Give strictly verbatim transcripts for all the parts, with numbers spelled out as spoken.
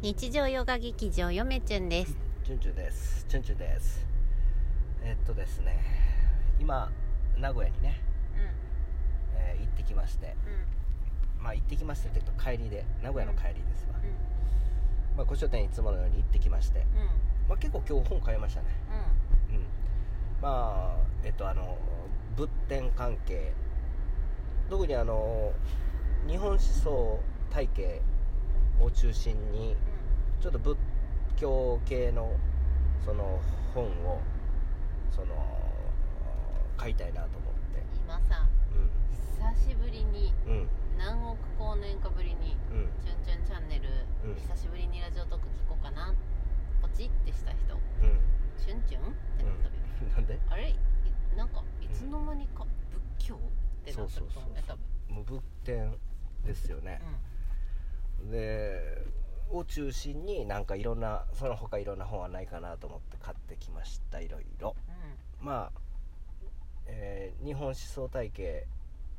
日常ヨガ劇場よめちゅんです。ちゅんちゅんです。ちゅんちゅんです。えー、っとですね、今名古屋にね、うんえー、行ってきまして、うん、まあ行ってきましてって言うと帰りで名古屋の帰りですわ。うん、まあ古書店いつものように行ってきまして、うん、まあ結構今日本買いましたね。うん。うん、まあえー、っとあの仏典関係、特にあの日本思想体系を中心にちょっと仏教系のその本をその買いたいなと思って今さ、うん、久しぶりに、うん、何億光年かぶりに「ちゅんちゅんチャンネル」うん、久しぶりにラジオトーク聞こうかなポチってした人「ちゅんちゅん」ってなったけど、うん、なんであれなんかいつの間にか仏教ってなったと思うね。そうそうそうそう、もう仏典ですよね、うんでを中心になんかいろんなその他いろんな本はないかなと思って買ってきました。いろいろ、うん、まあ、えー、日本思想体系、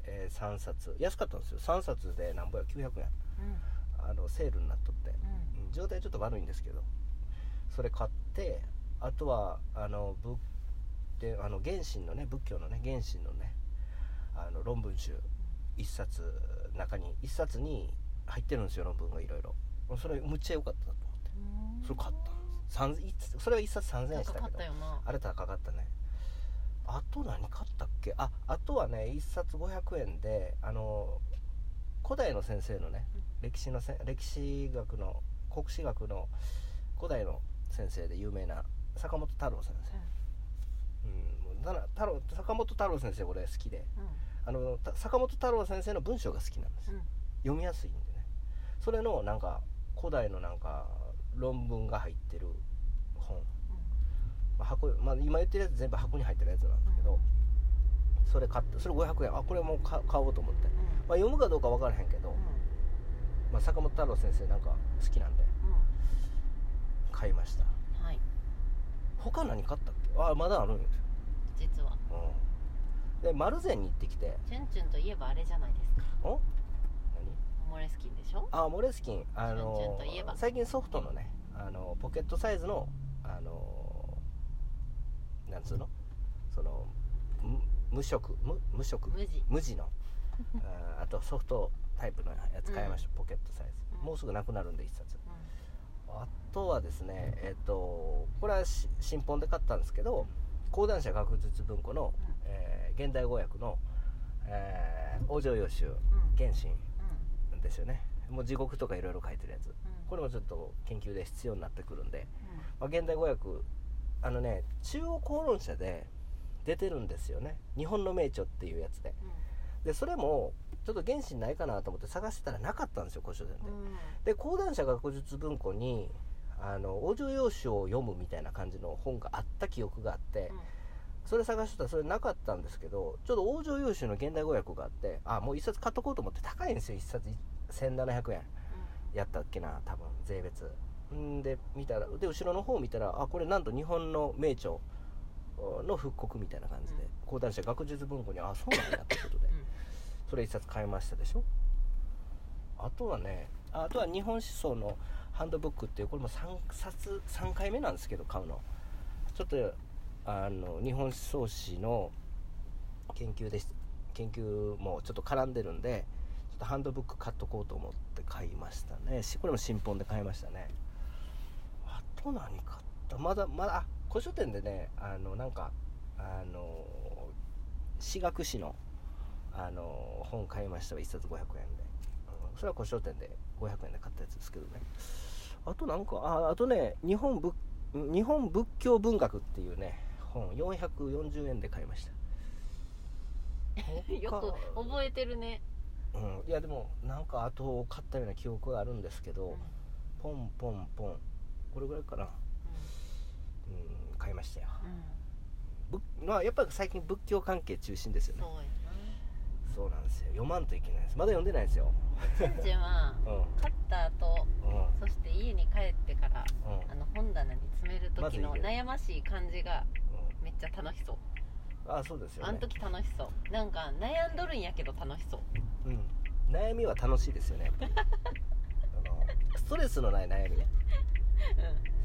えー、さんさつ安かったんですよ。さんさつで何ぼやきゅうひゃくえん、うん、あのセールになっとって、うん、状態ちょっと悪いんですけどそれ買って、あとはあの仏であの原神のね仏教のね原神のねあの論文集いっさつ中にいっさつに入ってるんですよ論文がいろいろ。それむっちゃ良かったと思ってそれ買ったんです。それはいっさつさんぜんえんしたけどあれ高かったね。あと何買ったっけ。 あ, あとはねいっさつごひゃくえんであの古代の先生のね歴史のせ歴史学の国史学の古代の先生で有名な坂本太郎先生、うんうん、だ太郎坂本太郎先生俺好きで、うん、あの坂本太郎先生の文章が好きなんです、うん、読みやすいんで。それのなんか古代のなんか論文が入ってる本、うんまあ箱まあ、今言ってるやつ全部箱に入ってるやつなんですけど、うん、それ買ってそれごひゃくえんあこれもう買おうと思って、うんまあ、読むかどうか分からへんけど、うんまあ、坂本太郎先生なんか好きなんで、うん、買いました、はい、他何買ったっけ。あまだあるんですよ実は、うん、で丸善に行ってきてチュンチュンといえばあれじゃないですかんモレスキンでしょ。あモレスキン、あのー、チュンチュンといえば最近ソフトのねあのポケットサイズのあのー、なんつうのその無色 無, 無色無地無地のあ, あとソフトタイプのやつ買いました、うん、ポケットサイズ、うん、もうすぐなくなるんでいっさつ、うん、あとはですねえっ、ー、とこれは新本で買ったんですけど講談社学術文庫の、うんえー、現代語訳の、えー、王城洋集、うん、原神ですよね。もう地獄とかいろいろ書いてるやつ、うん、これもちょっと研究で必要になってくるんで、うんまあ、現代語訳あのね中央公論社で出てるんですよね日本の名著っていうやつで、うん、でそれもちょっと原神ないかなと思って探してたらなかったんですよ古書店で、うん、で講談社学術文庫にあの王城洋集を読むみたいな感じの本があった記憶があって、うん、それ探してたらそれなかったんですけどちょっと王城洋集の現代語訳があってあもう一冊買っとこうと思って高いんですよいっさつせんななひゃくえんやったっけな多分税別んで見たらで後ろの方見たらあこれなんと日本の名著の復刻みたいな感じで、うん、講談社学術文庫にあそうなんだってことで、うん、それいっさつ買いましたでしょ。あとはねあとは日本思想のハンドブックっていうこれもさんさつさんかいめなんですけど買うのちょっとあの日本思想史の研究で研究もちょっと絡んでるんでハンドブック買っとこうと思って買いましたね。これも新本で買いましたね。あと何買ったまだまだあ古書店でねあのなんかあの私学史のあの本買いましたわいっさつごひゃくえんで、うん、それは古書店でごひゃくえんで買ったやつですけどね。あとなんか あ, あとね日本仏日本仏教文学っていうね本よんひゃくよんじゅうえんで買いました。よく覚えてるね。うん、いやでもなんか後を買ったような記憶があるんですけど、うん、ポンポンポンこれぐらいかな、うんうん、買いましたよ、うんまあ、やっぱり最近仏教関係中心ですよね。そうやなそうなんですよ読まんといけないです。まだ読んでないですよチュンチュンは買った後、うん、そして家に帰ってから、うん、あの本棚に詰める時の悩ましい感じがめっちゃ楽しそう、うん、あそうですよね。あの時楽しそうなんか悩んどるんやけど楽しそう。うん、悩みは楽しいですよね。あのストレスのない悩みね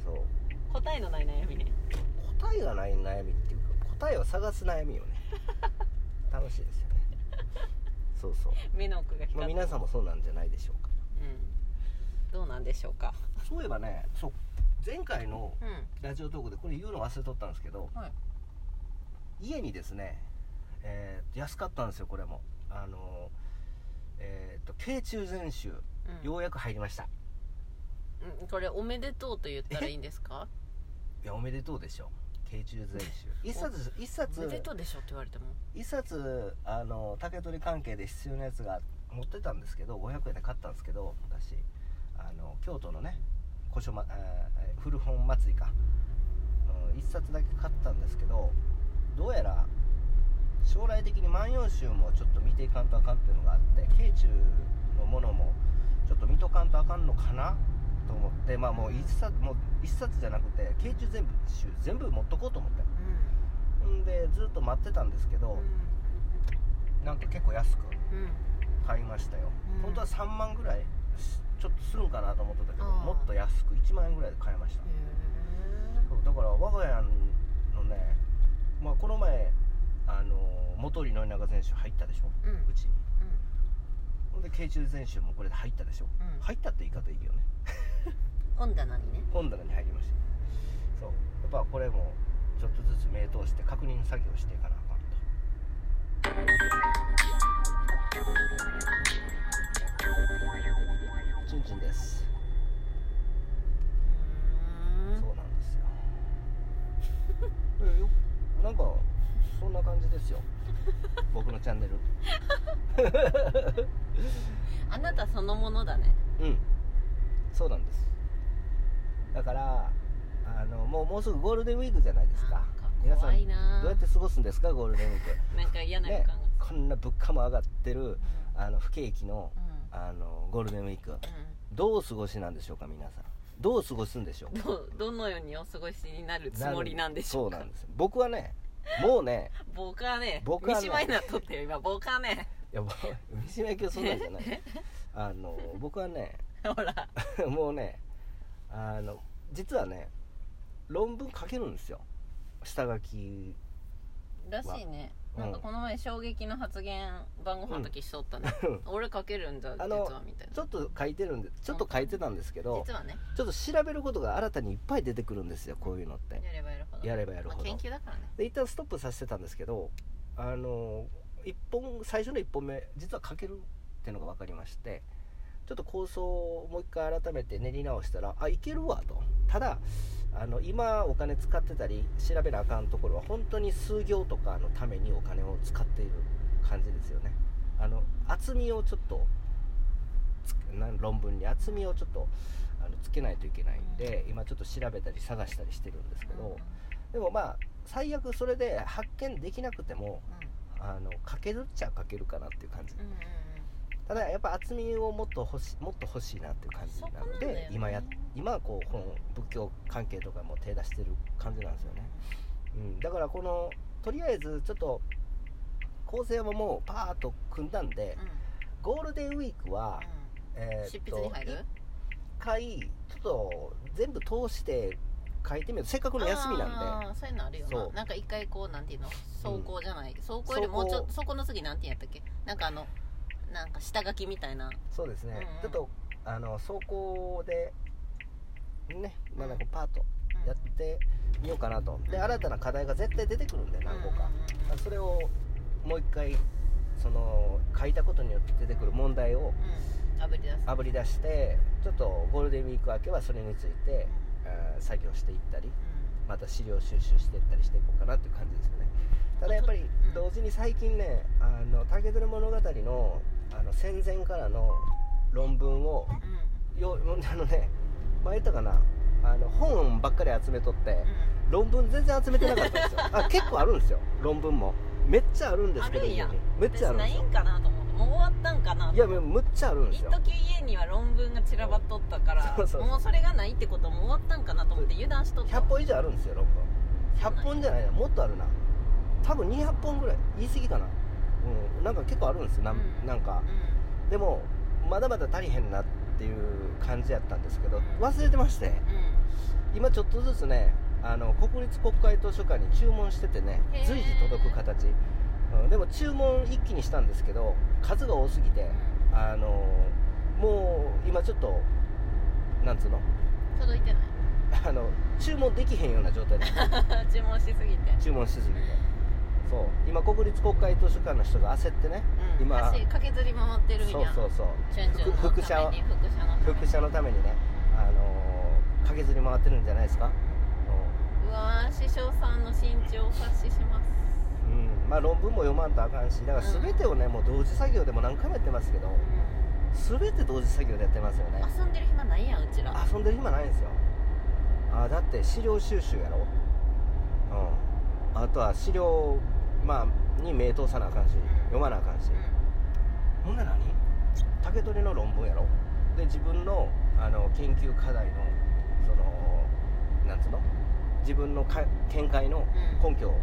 うん、そう、答えのない悩みね。答えがない悩みっていうか、答えを探す悩みよね楽しいですよねそうそう、目の奥が光る。皆さんもそうなんじゃないでしょうか。うん、どうなんでしょうか。そういえばね、そう、前回のラジオトークでこれ言うの忘れとったんですけど、うん、はい、家にですね、えー、安かったんですよこれも。あのー、えーと軽中全集、うん、ようやく入りました、うん、これおめでとうと言ったらいいんですか。いや、おめでとうでしょ。軽中全集一冊一冊おめでとうでしょって言われても、一冊あの竹取関係で必要なやつが持ってたんですけど、ごひゃくえんで買ったんですけど、私あの京都のね古書、ま、古本祭りか、うん、一冊だけ買ったんですけど、どうやら将来的に万葉集もちょっと見ていかんとあかんっていうのがあって、慶中のものもちょっと見とかんとあかんのかなと思って、まあもう一冊、もう一冊じゃなくて慶中全部集全部持っとこうと思って、うん、んでずっと待ってたんですけど、うん、なんと結構安く買いましたよ、うん、本当はさんまんぐらいちょっとするんかなと思ってたけど、もっと安くいちまんえんぐらいで買いました。へえ。だから我が家のね、まあ、この前あの元織宣長全集入ったでしょ、うん、うちに、うん、で慶中全集もこれで入ったでしょ、うん、入ったって言い方いいよね本棚にね、本棚に入りました。そう、やっぱこれもちょっとずつ目通して確認作業していかなあかんと。チュンチュンです。うーん、そうなんですよえ、よっ、なんかそんな感じですよ僕のチャンネルあなたそのものだね。うん、そうなんです。だからあのもう、もうすぐゴールデンウィークじゃないですか。皆さんどうやって過ごすんですかゴールデンウィークなんか嫌な予感が、ね、こんな物価も上がってる、うん、あの不景気の、うん、あのゴールデンウィーク、うん、どう過ごしなんでしょうか。皆さんどう過ごすんでしょう。 ど, どのようにお過ごしになるつもりなんでしょうか。そうなんです。僕はね、もうね僕はね、僕はね、三島になっとってよ今、僕はね、いや三島行きはそんなんじゃない、あの僕はねほらもうね、あの実はね論文書けるんですよ、下書きらしいね。なんかこの前衝撃の発言晩ご飯の時しとったね、うん、俺書けるんじゃ実はみたいな。ちょっと書いてるんで、ちょっと書いてたんですけど、実はねちょっと調べることが新たにいっぱい出てくるんですよ、こういうのって。やればやるほどやればやるほど、まあ、研究だからね。で一旦ストップさせてたんですけど、あのいっぽん、最初のいっぽんめ実は書けるっていうのが分かりまして、ちょっと構想をもう一回改めて練り直したら、あ、いけるわと。ただあの今お金使ってたり調べなあかんところは本当に数行とかのためにお金を使っている感じですよね。あの厚みをちょっと論文に厚みをちょっとあのつけないといけないんで、今ちょっと調べたり探したりしてるんですけど、でもまあ最悪それで発見できなくても、あの書けるっちゃ書けるかなっていう感じ。ただやっぱ厚みをもっと欲しもっと欲しいなっていう感じなので、ね、今や今はこう本仏教関係とかも手出してる感じなんですよね、うん、だからこのとりあえずちょっと構成ももうパーッと組んだんで、うん、ゴールデンウィークは、うん、えー、執筆に入るいっかいちょっと全部通して書いてみる。せっかくの休みなんで、そういうのあるよな。なんか一回こうなんていうの、走行じゃない、うん、走行よりもうちょっと、そこの次なんてやったっけ、なんかあのなんか下書きみたいな。そうですね、うんうん、ちょっとあの走行でね、まあ、なんかパートやってみようかなと、うん、で新たな課題が絶対出てくるんで、何個か、うん、それをもう一回その書いたことによって出てくる問題をあぶり出す、あぶり出してちょっとゴールデンウィーク明けはそれについて、うん、作業していったり、うん、また資料収集していったりしていこうかなっていう感じですよね。ただやっぱり同時に最近ね、あの竹取物語のあの戦前からの論文を、うん、よあのね、前言ったかな、あの本ばっかり集めとって、うん、論文全然集めてなかったんですよあ、結構あるんですよ論文も、めっちゃあるんですけど、あるんや、めっちゃあるんですよ。私ないんかなと思って、もう終わったんかなと思って。いや、むっちゃあるんですよ。一時家には論文が散らばっとったから、そうそうそう、もうそれがないってことはもう終わったんかなと思って油断しとった。ひゃっぽん以上あるんですよ論文。ひゃっぽんじゃないな、もっとあるな、多分にひゃっぽんぐらい、言い過ぎかな、うん、なんか結構あるんですよ、な、うん、なんか、うん、でもまだまだ足りへんなっっていう感じやったんですけど、忘れてまして、うん、今ちょっとずつね、あの国立国会図書館に注文しててね、随時届く形、うん、でも注文一気にしたんですけど数が多すぎて、あのもう今ちょっとなんつうの届いてない、あの注文できへんような状態です注文しすぎて注文しすぎてそう今国立国会図書館の人が焦ってね、うん、今足駆けずり回ってるんや、そうそうそう副社のためにね、あのー、駆けずり回ってるんじゃないですか。うわー、師匠さんの身長を察しします。うん、まあ論文も読まんとあかんし、だから全てをね、うん、もう同時作業でも何回もやってますけど、うん、全て同時作業でやってますよね。遊んでる暇ないやん、うちら遊んでる暇ないんですよ。あ、だって資料収集やろ、うん、あとは資料、まあ、に目通さなあかんし、読まなあかんし、ほんなら何？竹取の論文やろ。で、自分の、あの研究課題のそのなんつうの自分の見解の根拠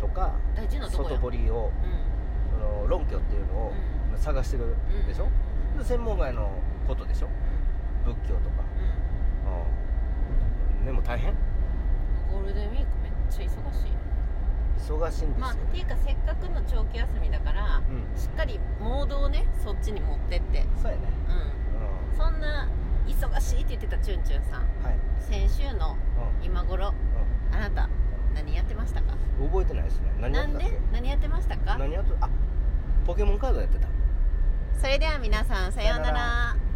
とか、うんうん、外堀を、うん、その論拠っていうのを探してるでしょ、うん、で専門外のことでしょ、仏教とか、うんうん、でも大変。ゴールデンウィークめっちゃ忙しい忙しいんですよ、まあ、っていうかせっかくの長期休みだから、うん、しっかりモードをねそっちに持ってって。そうやね、うんうん、そんな忙しいって言ってたチュンチュンさん、はい、先週の今頃、うん、あなた何やってましたか？覚えてないですね。何やってたっけ？なんで？何やってましたか？何やって、あ、ポケモンカードやってた。それでは皆さんさようなら。